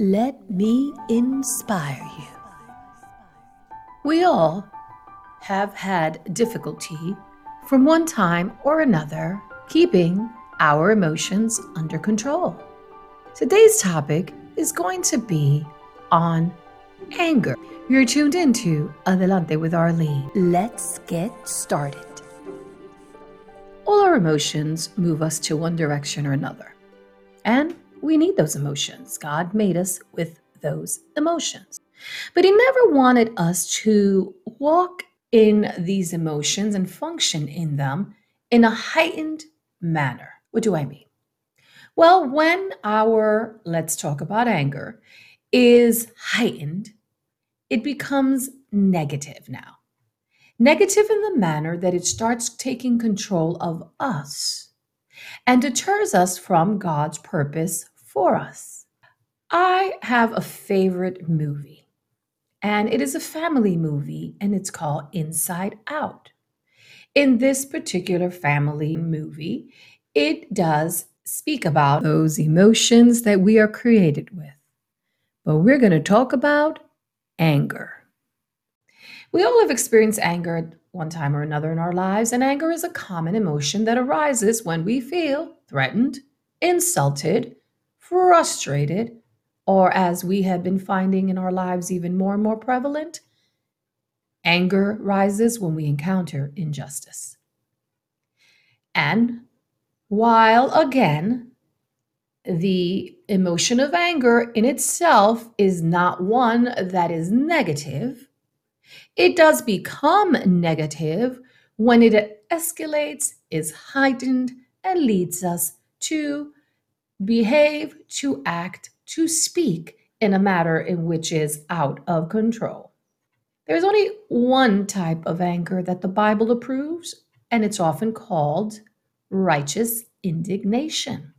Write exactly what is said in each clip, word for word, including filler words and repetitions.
Let me inspire you. We all have had difficulty from one time or another keeping our emotions under control. Today's topic is going to be on anger. You're tuned into Adelante with Arlene. Let's get started. All our emotions move us to one direction or another, and we need those emotions. God made us with those emotions. But he never wanted us to walk in these emotions and function in them in a heightened manner. What do I mean? Well, when our, let's talk about anger, is heightened, it becomes negative now. Negative in the manner that it starts taking control of us and deters us from God's purpose for us. I have a favorite movie, and it is a family movie, and it's called Inside Out. In this particular family movie, it does speak about those emotions that we are created with, but we're going to talk about anger. We all have experienced anger at one time or another in our lives, and anger is a common emotion that arises when we feel threatened, insulted, frustrated, or as we have been finding in our lives even more and more prevalent, anger rises when we encounter injustice. And while, again, the emotion of anger in itself is not one that is negative, it does become negative when it escalates, is heightened, and leads us to behave, to act, to speak in a matter in which is out of control. There's only one type of anger that the Bible approves, and it's often called righteous indignation.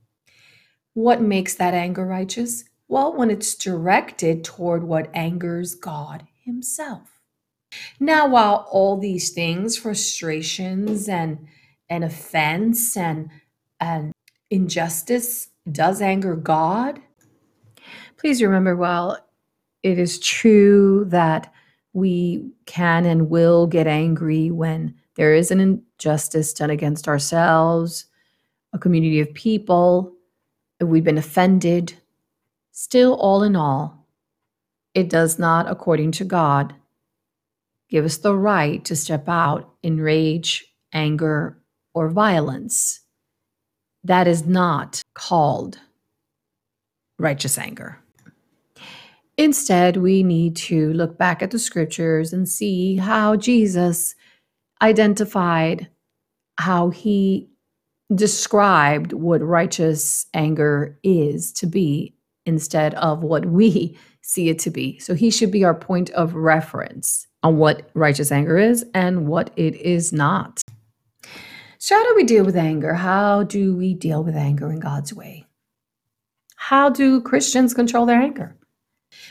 What makes that anger righteous? Well, when it's directed toward what angers God himself. Now, while all these things, frustrations and, and offense and, and injustice does anger God, please remember, while it is true that we can and will get angry when there is an injustice done against ourselves, a community of people, we've been offended, still all in all, it does not, according to God, give us the right to step out in rage, anger, or violence. That is not called righteous anger. Instead, we need to look back at the scriptures and see how Jesus identified, how he described what righteous anger is to be instead of what we see it to be. So he should be our point of reference on what righteous anger is and what it is not. So how do we deal with anger? How do we deal with anger in God's way? How do Christians control their anger?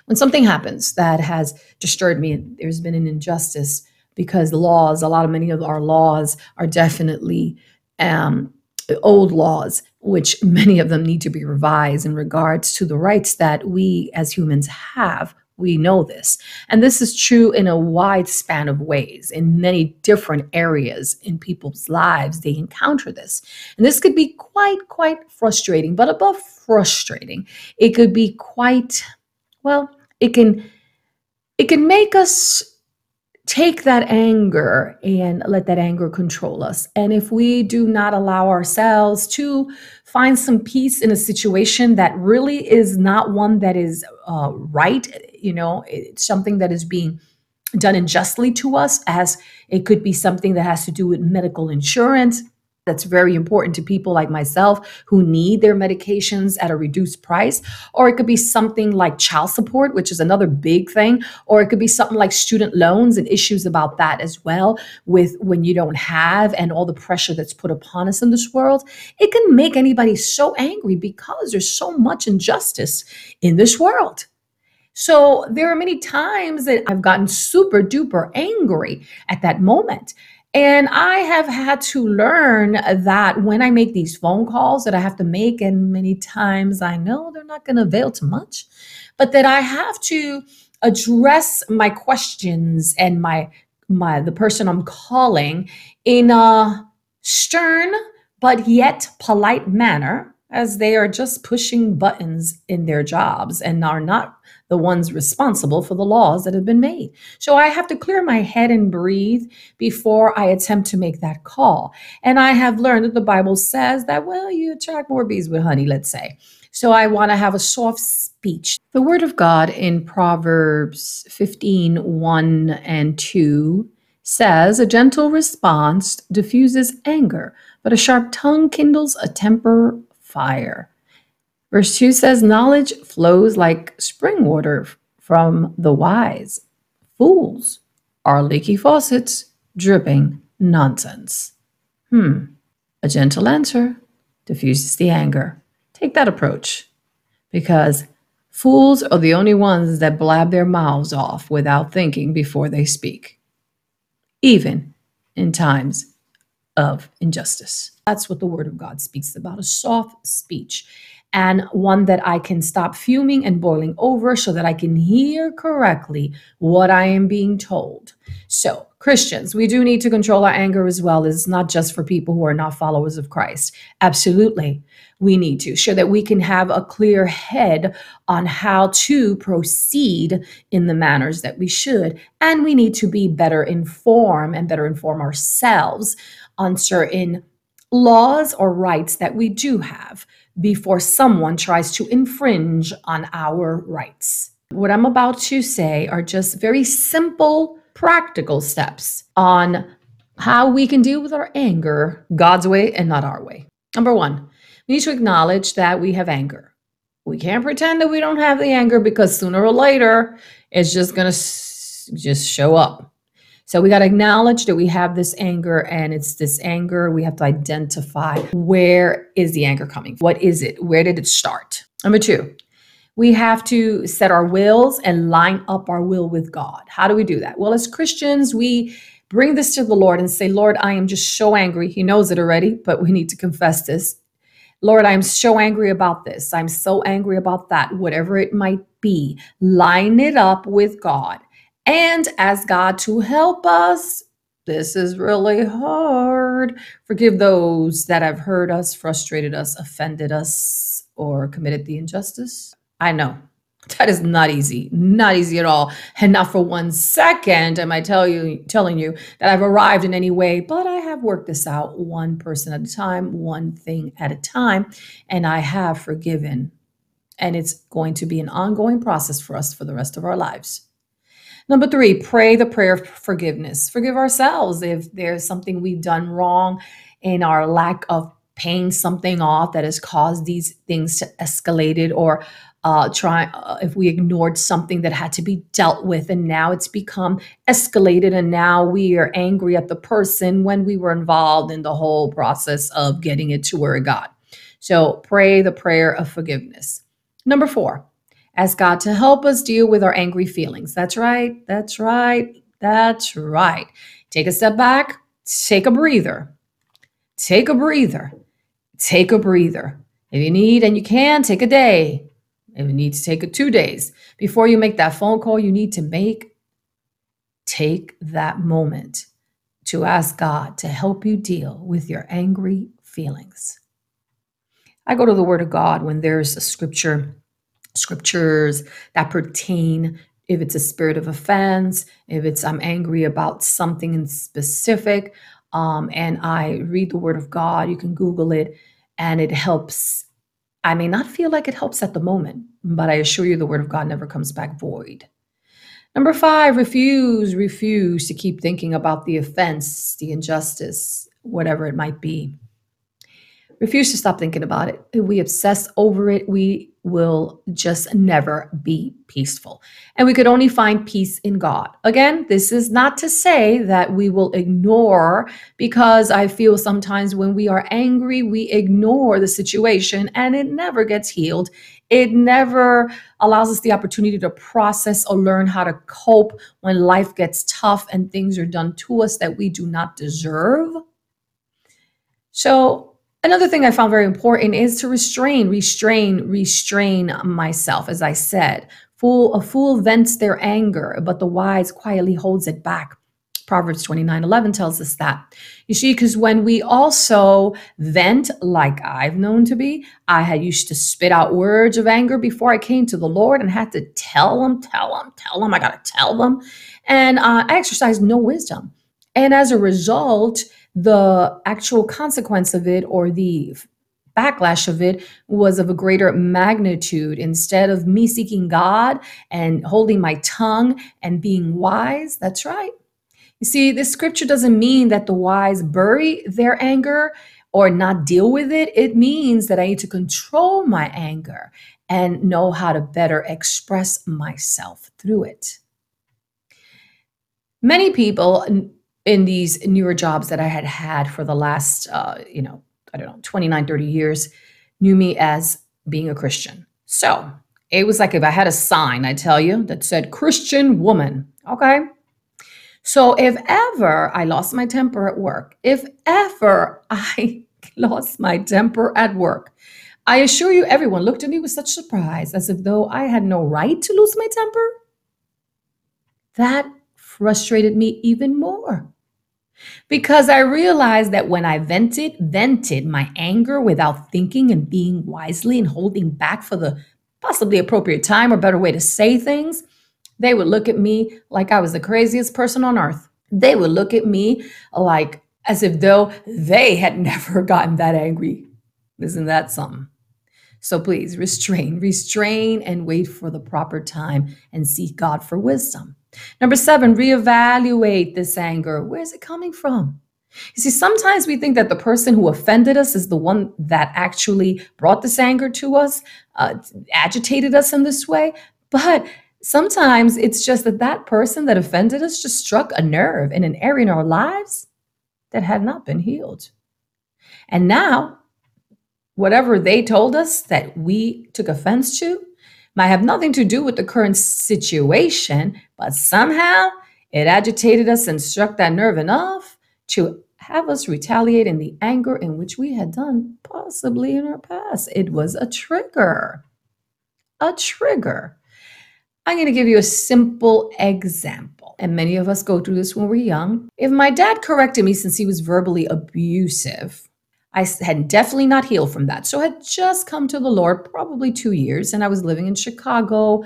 When something happens that has disturbed me, there's been an injustice because laws, a lot of many of our laws are definitely um, old laws, which many of them need to be revised in regards to the rights that we as humans have. We know this. And this is true in a wide span of ways, in many different areas in people's lives. They encounter this. And this could be quite, quite frustrating, but above frustrating, it could be quite, well, it can, it can make us take that anger and let that anger control us. And if we do not allow ourselves to find some peace in a situation that really is not one that is uh, right, you know, it's something that is being done unjustly to us, as it could be something that has to do with medical insurance. That's very important to people like myself who need their medications at a reduced price. Or it could be something like child support, which is another big thing. Or it could be something like student loans and issues about that as well, with when you don't have and all the pressure that's put upon us in this world. It can make anybody so angry because there's so much injustice in this world. So there are many times that I've gotten super duper angry at that moment. And I have had to learn that when I make these phone calls that I have to make, and many times I know they're not going to avail to much, but that I have to address my questions and my my the person I'm calling in a stern but yet polite manner, as they are just pushing buttons in their jobs and are not the ones responsible for the laws that have been made. So I have to clear my head and breathe before I attempt to make that call. And I have learned that the Bible says that, well, you attract more bees with honey, let's say. So I want to have a soft speech. The word of God in Proverbs fifteen, one and two says, a gentle response diffuses anger, but a sharp tongue kindles a temper fire. Verse two says, knowledge flows like spring water from the wise. Fools are leaky faucets dripping nonsense. Hmm. A gentle answer diffuses the anger. Take that approach, because fools are the only ones that blab their mouths off without thinking before they speak, even in times of injustice. That's what the Word of God speaks about, a soft speech, and one that I can stop fuming and boiling over so that I can hear correctly what I am being told. So Christians, we do need to control our anger as well. It's not just for people who are not followers of Christ. Absolutely, we need to, so that we can have a clear head on how to proceed in the manners that we should. And we need to be better informed and better inform ourselves on certain laws or rights that we do have before someone tries to infringe on our rights. What I'm about to say are just very simple, practical steps on how we can deal with our anger God's way and not our way. Number one, we need to acknowledge that we have anger. We can't pretend that we don't have the anger, because sooner or later, it's just going to s- just show up. So we got to acknowledge that we have this anger, and it's this anger. We have to identify, where is the anger coming from? What is it? Where did it start? Number two, we have to set our wills and line up our will with God. How do we do that? Well, as Christians, we bring this to the Lord and say, Lord, I am just so angry. He knows it already, but we need to confess this. Lord, I'm so angry about this. I'm so angry about that, whatever it might be. Line it up with God and ask God to help us. This is really hard. Forgive those that have hurt us, frustrated us, offended us, or committed the injustice. I know that is not easy, not easy at all. And not for one second am I tell you, telling you that I've arrived in any way, but I have worked this out one person at a time, one thing at a time, and I have forgiven. And it's going to be an ongoing process for us for the rest of our lives. Number three, pray the prayer of forgiveness. Forgive ourselves if there's something we've done wrong in our lack of paying something off that has caused these things to escalate, or uh, try, uh, if we ignored something that had to be dealt with and now it's become escalated and now we are angry at the person when we were involved in the whole process of getting it to where it got. So pray the prayer of forgiveness. Number four, ask God to help us deal with our angry feelings. That's right. That's right. That's right. Take a step back. Take a breather. Take a breather. Take a breather. If you need, and you can, take a day. If you need to take it two days. Before you make that phone call you need to make, take that moment to ask God to help you deal with your angry feelings. I go to the Word of God when there's a scripture Scriptures that pertain, if it's a spirit of offense, if it's I'm angry about something in specific, um, and I read the Word of God. You can Google it, and it helps. I may not feel like it helps at the moment, but I assure you the Word of God never comes back void. Number five, refuse, refuse to keep thinking about the offense, the injustice, whatever it might be. Refuse to stop thinking about it. If we obsess over it, we will just never be peaceful. And we could only find peace in God. Again, this is not to say that we will ignore, because I feel sometimes when we are angry, we ignore the situation and it never gets healed. It never allows us the opportunity to process or learn how to cope when life gets tough and things are done to us that we do not deserve. So another thing I found very important is to restrain, restrain, restrain myself, as I said, Fool, a fool vents their anger, but the wise quietly holds it back. Proverbs twenty-nine eleven tells us that. You see, because when we also vent, like I've known to be, I had used to spit out words of anger before I came to the Lord and had to tell them, tell them, tell them, I got to tell them. And uh, I exercised no wisdom. And as a result, the actual consequence of it, or the backlash of it, was of a greater magnitude. Instead of me seeking God and holding my tongue and being wise, that's right. You see, this scripture doesn't mean that the wise bury their anger or not deal with it. It means that I need to control my anger and know how to better express myself through it. Many people in these newer jobs that I had had for the last, uh, you know, I don't know, twenty-nine, thirty years, knew me as being a Christian. So it was like if I had a sign, I tell you, that said Christian woman, okay? So if ever I lost my temper at work, if ever I lost my temper at work, I assure you everyone looked at me with such surprise, as if though I had no right to lose my temper. That frustrated me even more, because I realized that when I vented, vented my anger without thinking and being wisely and holding back for the possibly appropriate time or better way to say things, they would look at me like I was the craziest person on earth. They would look at me like as if though they had never gotten that angry. Isn't that something? So please restrain, restrain and wait for the proper time and seek God for wisdom. Number seven, reevaluate this anger. Where is it coming from? You see, sometimes we think that the person who offended us is the one that actually brought this anger to us, uh, agitated us in this way. But sometimes it's just that that person that offended us just struck a nerve in an area in our lives that had not been healed. And now, whatever they told us that we took offense to might have nothing to do with the current situation, but somehow it agitated us and struck that nerve enough to have us retaliate in the anger in which we had done possibly in our past. It was a trigger, a trigger. I'm going to give you a simple example. And many of us go through this when we're young. If my dad corrected me since he was verbally abusive, I had definitely not healed from that. So I had just come to the Lord, probably two years, and I was living in Chicago,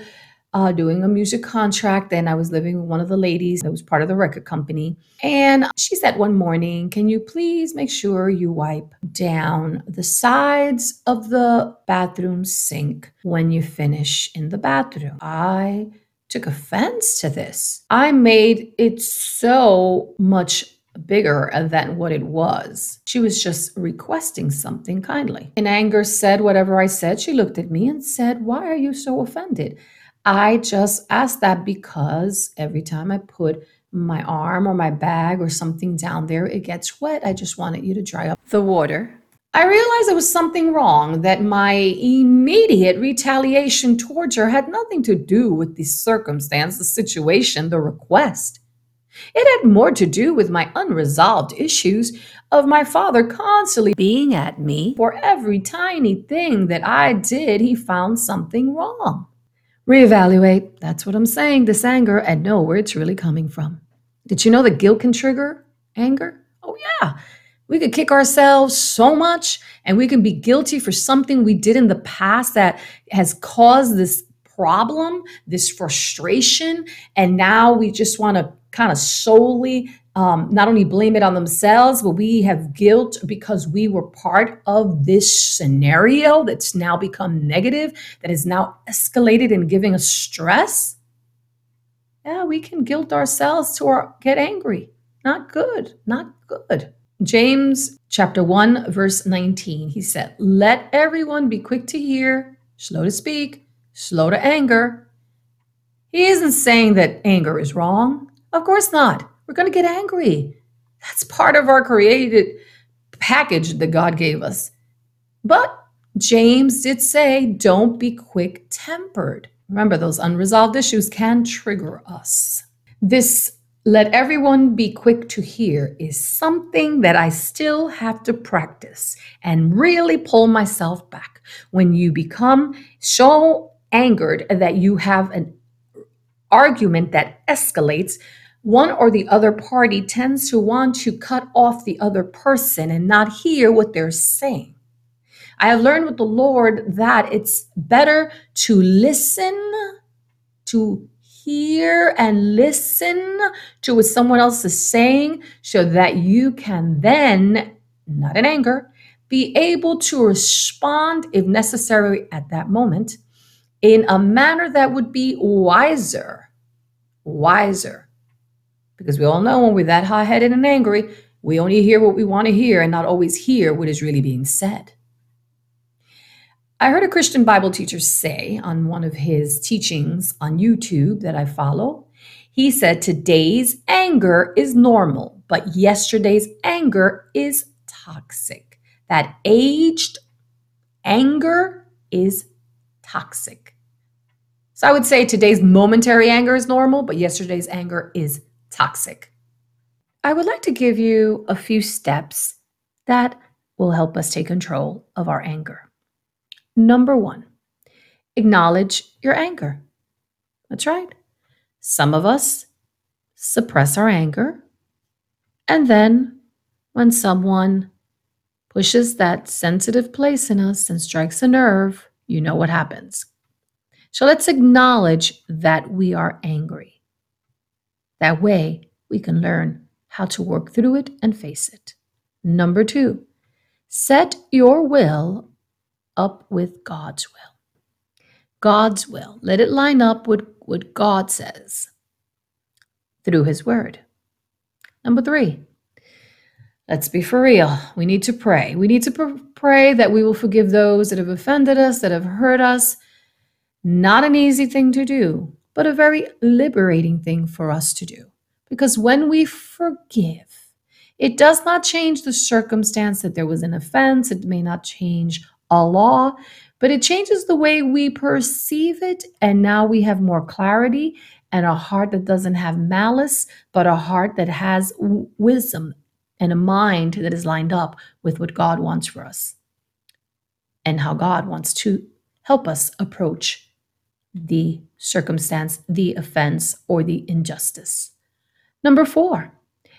uh, doing a music contract. And I was living with one of the ladies that was part of the record company. And she said one morning, "Can you please make sure you wipe down the sides of the bathroom sink when you finish in the bathroom?" I took offense to this. I made it so much bigger than what it was. She was just requesting something kindly. In anger, said whatever I said. She looked at me and said, "Why are you so offended?" I just asked that because every time I put my arm or my bag or something down there, it gets wet. I just wanted you to dry up the water. I realized there was something wrong, that my immediate retaliation towards her had nothing to do with the circumstance, the situation, the request. It had more to do with my unresolved issues of my father constantly being at me for every tiny thing that I did. He found something wrong. Reevaluate. That's what I'm saying, this anger, and know where it's really coming from. Did you know that guilt can trigger anger? Oh yeah. We could kick ourselves so much, and we can be guilty for something we did in the past that has caused this problem, this frustration, and now we just want to kind of solely um, not only blame it on themselves, but we have guilt because we were part of this scenario that's now become negative, that is now escalated and giving us stress. Yeah, we can guilt ourselves to our, get angry. Not good, not good. James chapter one, verse nineteen, he said, "Let everyone be quick to hear, slow to speak, slow to anger." He isn't saying that anger is wrong. Of course not. We're going to get angry. That's part of our created package that God gave us. But James did say, don't be quick-tempered. Remember, those unresolved issues can trigger us. This "let everyone be quick to hear" is something that I still have to practice and really pull myself back. When you become so angered, that you have an argument that escalates, one or the other party tends to want to cut off the other person and not hear what they're saying. I have learned with the Lord that it's better to listen, to hear and listen to what someone else is saying, so that you can then, not in anger, be able to respond if necessary at that moment in a manner that would be wiser, wiser. Because we all know when we're that hot-headed and angry, we only hear what we want to hear and not always hear what is really being said. I heard a Christian Bible teacher say on one of his teachings on YouTube that I follow, he said, today's anger is normal, but yesterday's anger is toxic. That aged anger is toxic. So I would say today's momentary anger is normal, but yesterday's anger is toxic. I would like to give you a few steps that will help us take control of our anger. Number one, acknowledge your anger. That's right. Some of us suppress our anger. And then when someone pushes that sensitive place in us and strikes a nerve, you know what happens. So let's acknowledge that we are angry. That way we can learn how to work through it and face it. Number two, set your will up with God's will. God's will. Let it line up with what God says through his word. Number three, let's be for real. We need to pray. We need to pr- pray that we will forgive those that have offended us, that have hurt us. Not an easy thing to do, but a very liberating thing for us to do. Because when we forgive, it does not change the circumstance that there was an offense. It may not change a law, but it changes the way we perceive it, and now we have more clarity and a heart that doesn't have malice, but a heart that has wisdom and a mind that is lined up with what God wants for us and how God wants to help us approach the circumstance, the offense, or the injustice. Number four,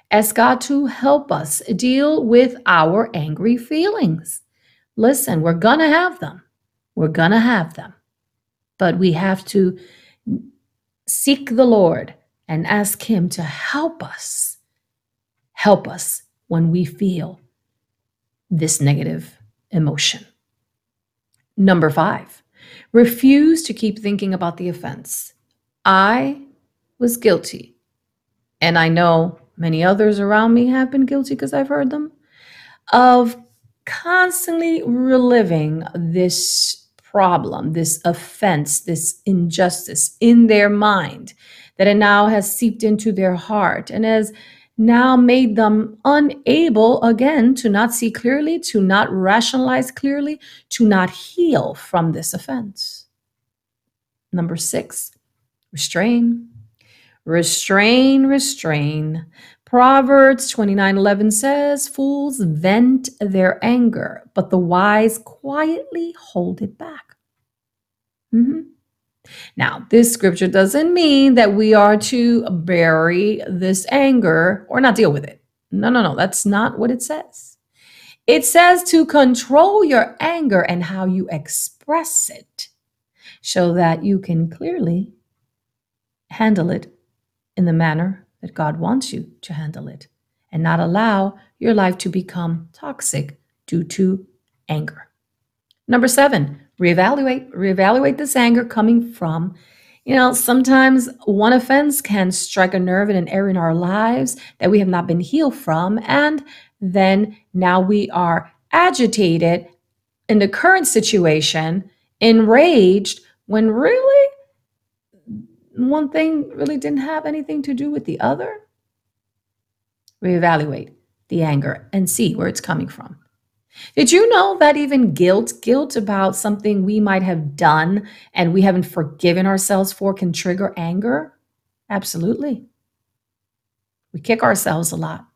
ask God to help us deal with our angry feelings. Listen, we're going to have them. We're going to have them. But we have to seek the Lord and ask him to help us. Help us when we feel this negative emotion. Number five, refuse to keep thinking about the offense. I was guilty. And I know many others around me have been guilty because I've heard them. Of constantly reliving this problem, this offense, this injustice in their mind, that it now has seeped into their heart and has now made them unable again to not see clearly, to not rationalize clearly, to not heal from this offense. Number six, restrain, restrain, restrain. Proverbs twenty-nine eleven says, fools vent their anger, but the wise quietly hold it back. Mm-hmm. Now, this scripture doesn't mean that we are to bury this anger or not deal with it. No, no, no. That's not what it says. It says to control your anger and how you express it so that you can clearly handle it in the manner that God wants you to handle it, and not allow your life to become toxic due to anger. Number seven, reevaluate. Reevaluate this anger coming from, you know, sometimes one offense can strike a nerve in an area in our lives that we have not been healed from. And then now we are agitated in the current situation, enraged, when really one thing really didn't have anything to do with the other. Reevaluate the anger and see where it's coming from. Did you know that even guilt, guilt about something we might have done and we haven't forgiven ourselves for, can trigger anger? Absolutely. We kick ourselves a lot.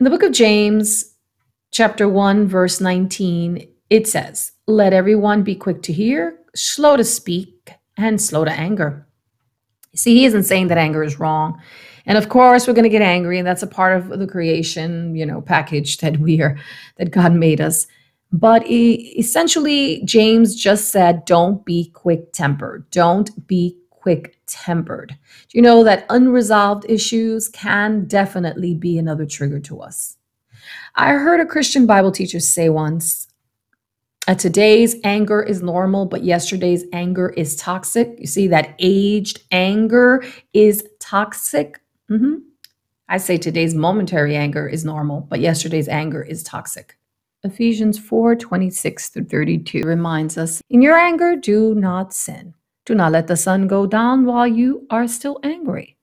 In the book of James, chapter one, verse nineteen, it says, let everyone be quick to hear, slow to speak, and slow to anger. See, he isn't saying that anger is wrong. And of course, we're going to get angry, and that's a part of the creation, you know, package that we are, that God made us. But he, essentially, James just said, don't be quick-tempered. Don't be quick-tempered. Do you know that unresolved issues can definitely be another trigger to us? I heard a Christian Bible teacher say once, today's anger is normal, but yesterday's anger is toxic. You see, that aged anger is toxic. Mm-hmm. I say today's momentary anger is normal, but yesterday's anger is toxic. Ephesians four, twenty-six through thirty-two reminds us, in your anger, do not sin. Do not let the sun go down while you are still angry.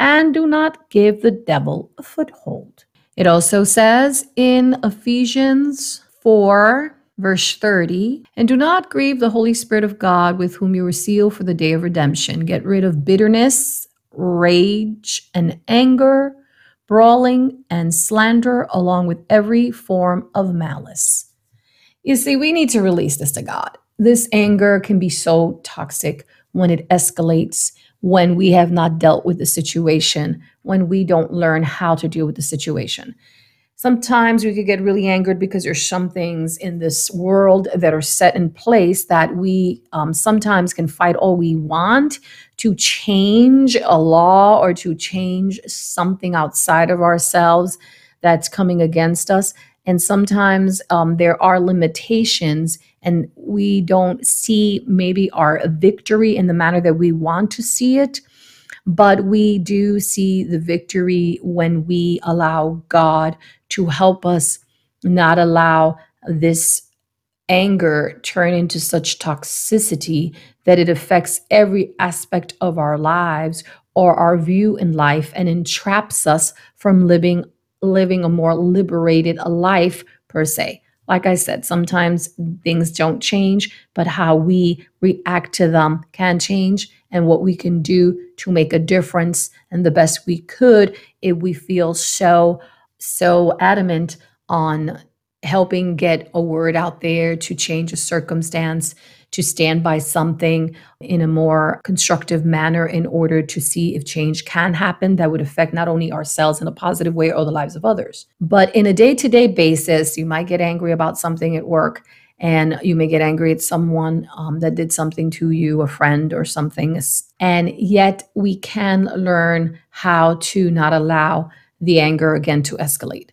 And do not give the devil a foothold. It also says in Ephesians four, verse thirty, and do not grieve the Holy Spirit of God, with whom you were sealed for the day of redemption. Get rid of bitterness, rage, and anger, brawling, and slander, along with every form of malice. You see, we need to release this to God. This anger can be so toxic when it escalates, when we have not dealt with the situation, when we don't learn how to deal with the situation. Sometimes we could get really angered because there's some things in this world that are set in place that we um, sometimes can fight all we want to change a law or to change something outside of ourselves that's coming against us. And sometimes um, there are limitations, and we don't see maybe our victory in the manner that we want to see it. But we do see the victory when we allow God to help us not allow this anger turn into such toxicity that it affects every aspect of our lives or our view in life and entraps us from living living a more liberated life per se. Like I said, sometimes things don't change, but how we react to them can change, and what we can do to make a difference, and the best we could if we feel so, so adamant on helping get a word out there to change a circumstance, to stand by something in a more constructive manner in order to see if change can happen that would affect not only ourselves in a positive way or the lives of others. But in a day-to-day basis, you might get angry about something at work, and you may get angry at someone um, that did something to you, a friend or something. And yet we can learn how to not allow the anger again to escalate.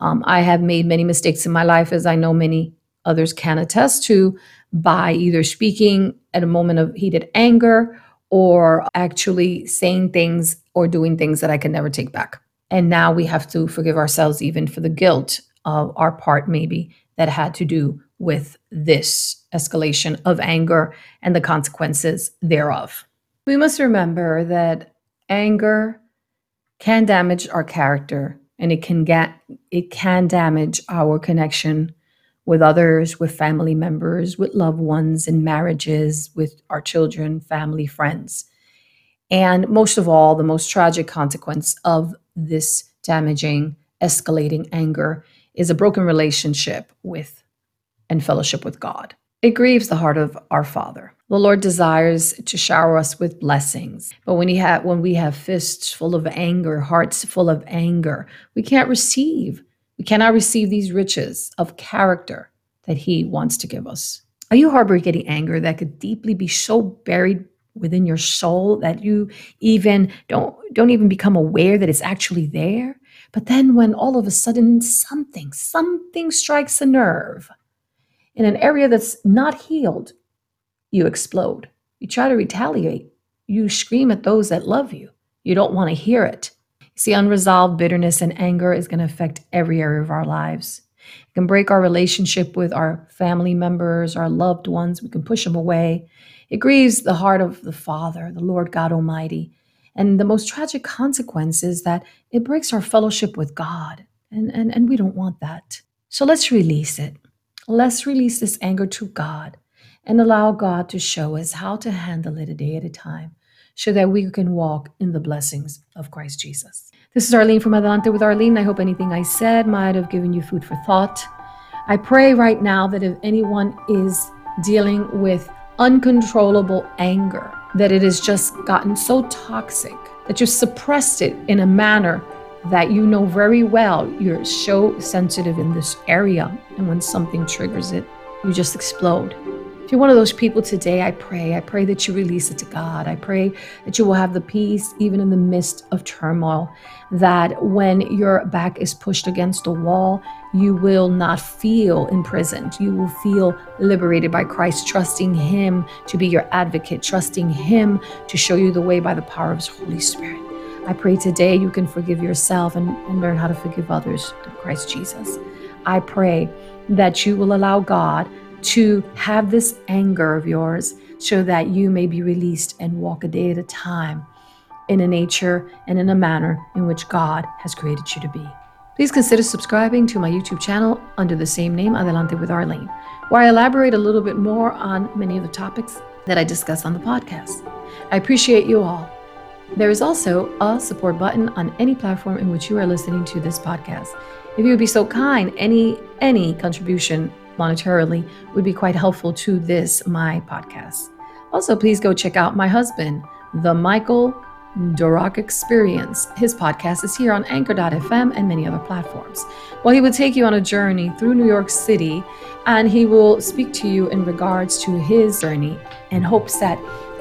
Um, I have made many mistakes in my life, as I know many others can attest to, by either speaking at a moment of heated anger or actually saying things or doing things that I can never take back. And now we have to forgive ourselves even for the guilt of our part, maybe, that had to do with this escalation of anger and the consequences thereof. We must remember that anger can damage our character, and it can get, it can damage our connection with others, with family members, with loved ones, in marriages, with our children, family, friends. And most of all, the most tragic consequence of this damaging, escalating anger is a broken relationship with and fellowship with God. It grieves the heart of our Father. The Lord desires to shower us with blessings, but when he ha- when we have fists full of anger, hearts full of anger, we can't receive. We cannot receive these riches of character that he wants to give us. Are you harboring anger that could deeply be so buried within your soul that you even don't, don't even become aware that it's actually there? But then when all of a sudden something, something strikes a nerve in an area that's not healed, you explode. You try to retaliate. You scream at those that love you. You don't want to hear it. See, unresolved bitterness and anger is going to affect every area of our lives. It can break our relationship with our family members, our loved ones. We can push them away. It grieves the heart of the Father, the Lord God Almighty. And the most tragic consequence is that it breaks our fellowship with God. And, and, and we don't want that. So let's release it. Let's release this anger to God and allow God to show us how to handle it a day at a time, so that we can walk in the blessings of Christ Jesus. This is Arlene from Adelante with Arlene. I hope anything I said might have given you food for thought. I pray right now that if anyone is dealing with uncontrollable anger, that it has just gotten so toxic that you've suppressed it in a manner that you know very well you're so sensitive in this area, and when something triggers it, you just explode. If you're one of those people today, I pray, I pray that you release it to God. I pray that you will have the peace even in the midst of turmoil, that when your back is pushed against the wall, you will not feel imprisoned. You will feel liberated by Christ, trusting Him to be your advocate, trusting Him to show you the way by the power of His Holy Spirit. I pray today you can forgive yourself and, and learn how to forgive others through Christ Jesus. I pray that you will allow God to have this anger of yours so that you may be released and walk a day at a time in a nature and in a manner in which God has created you to be. Please consider subscribing to my YouTube channel under the same name, Adelante with Arlene, where I elaborate a little bit more on many of the topics that I discuss on the podcast. I appreciate you all. There is also a support button on any platform in which you are listening to this podcast. If you would be so kind, any any contribution monetarily would be quite helpful to this, my podcast. Also, please go check out my husband, the Michael Dorock Experience. His podcast is here on anchor dot f m and many other platforms. Well, he will take you on a journey through New York City, and he will speak to you in regards to his journey and hopes that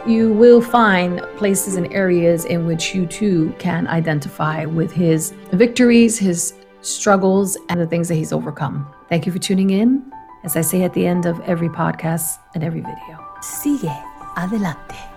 you will find places and areas in which you too can identify with his victories, his struggles, and the things that he's overcome. Thank you for tuning in. As I say at the end of every podcast and every video, sigue adelante.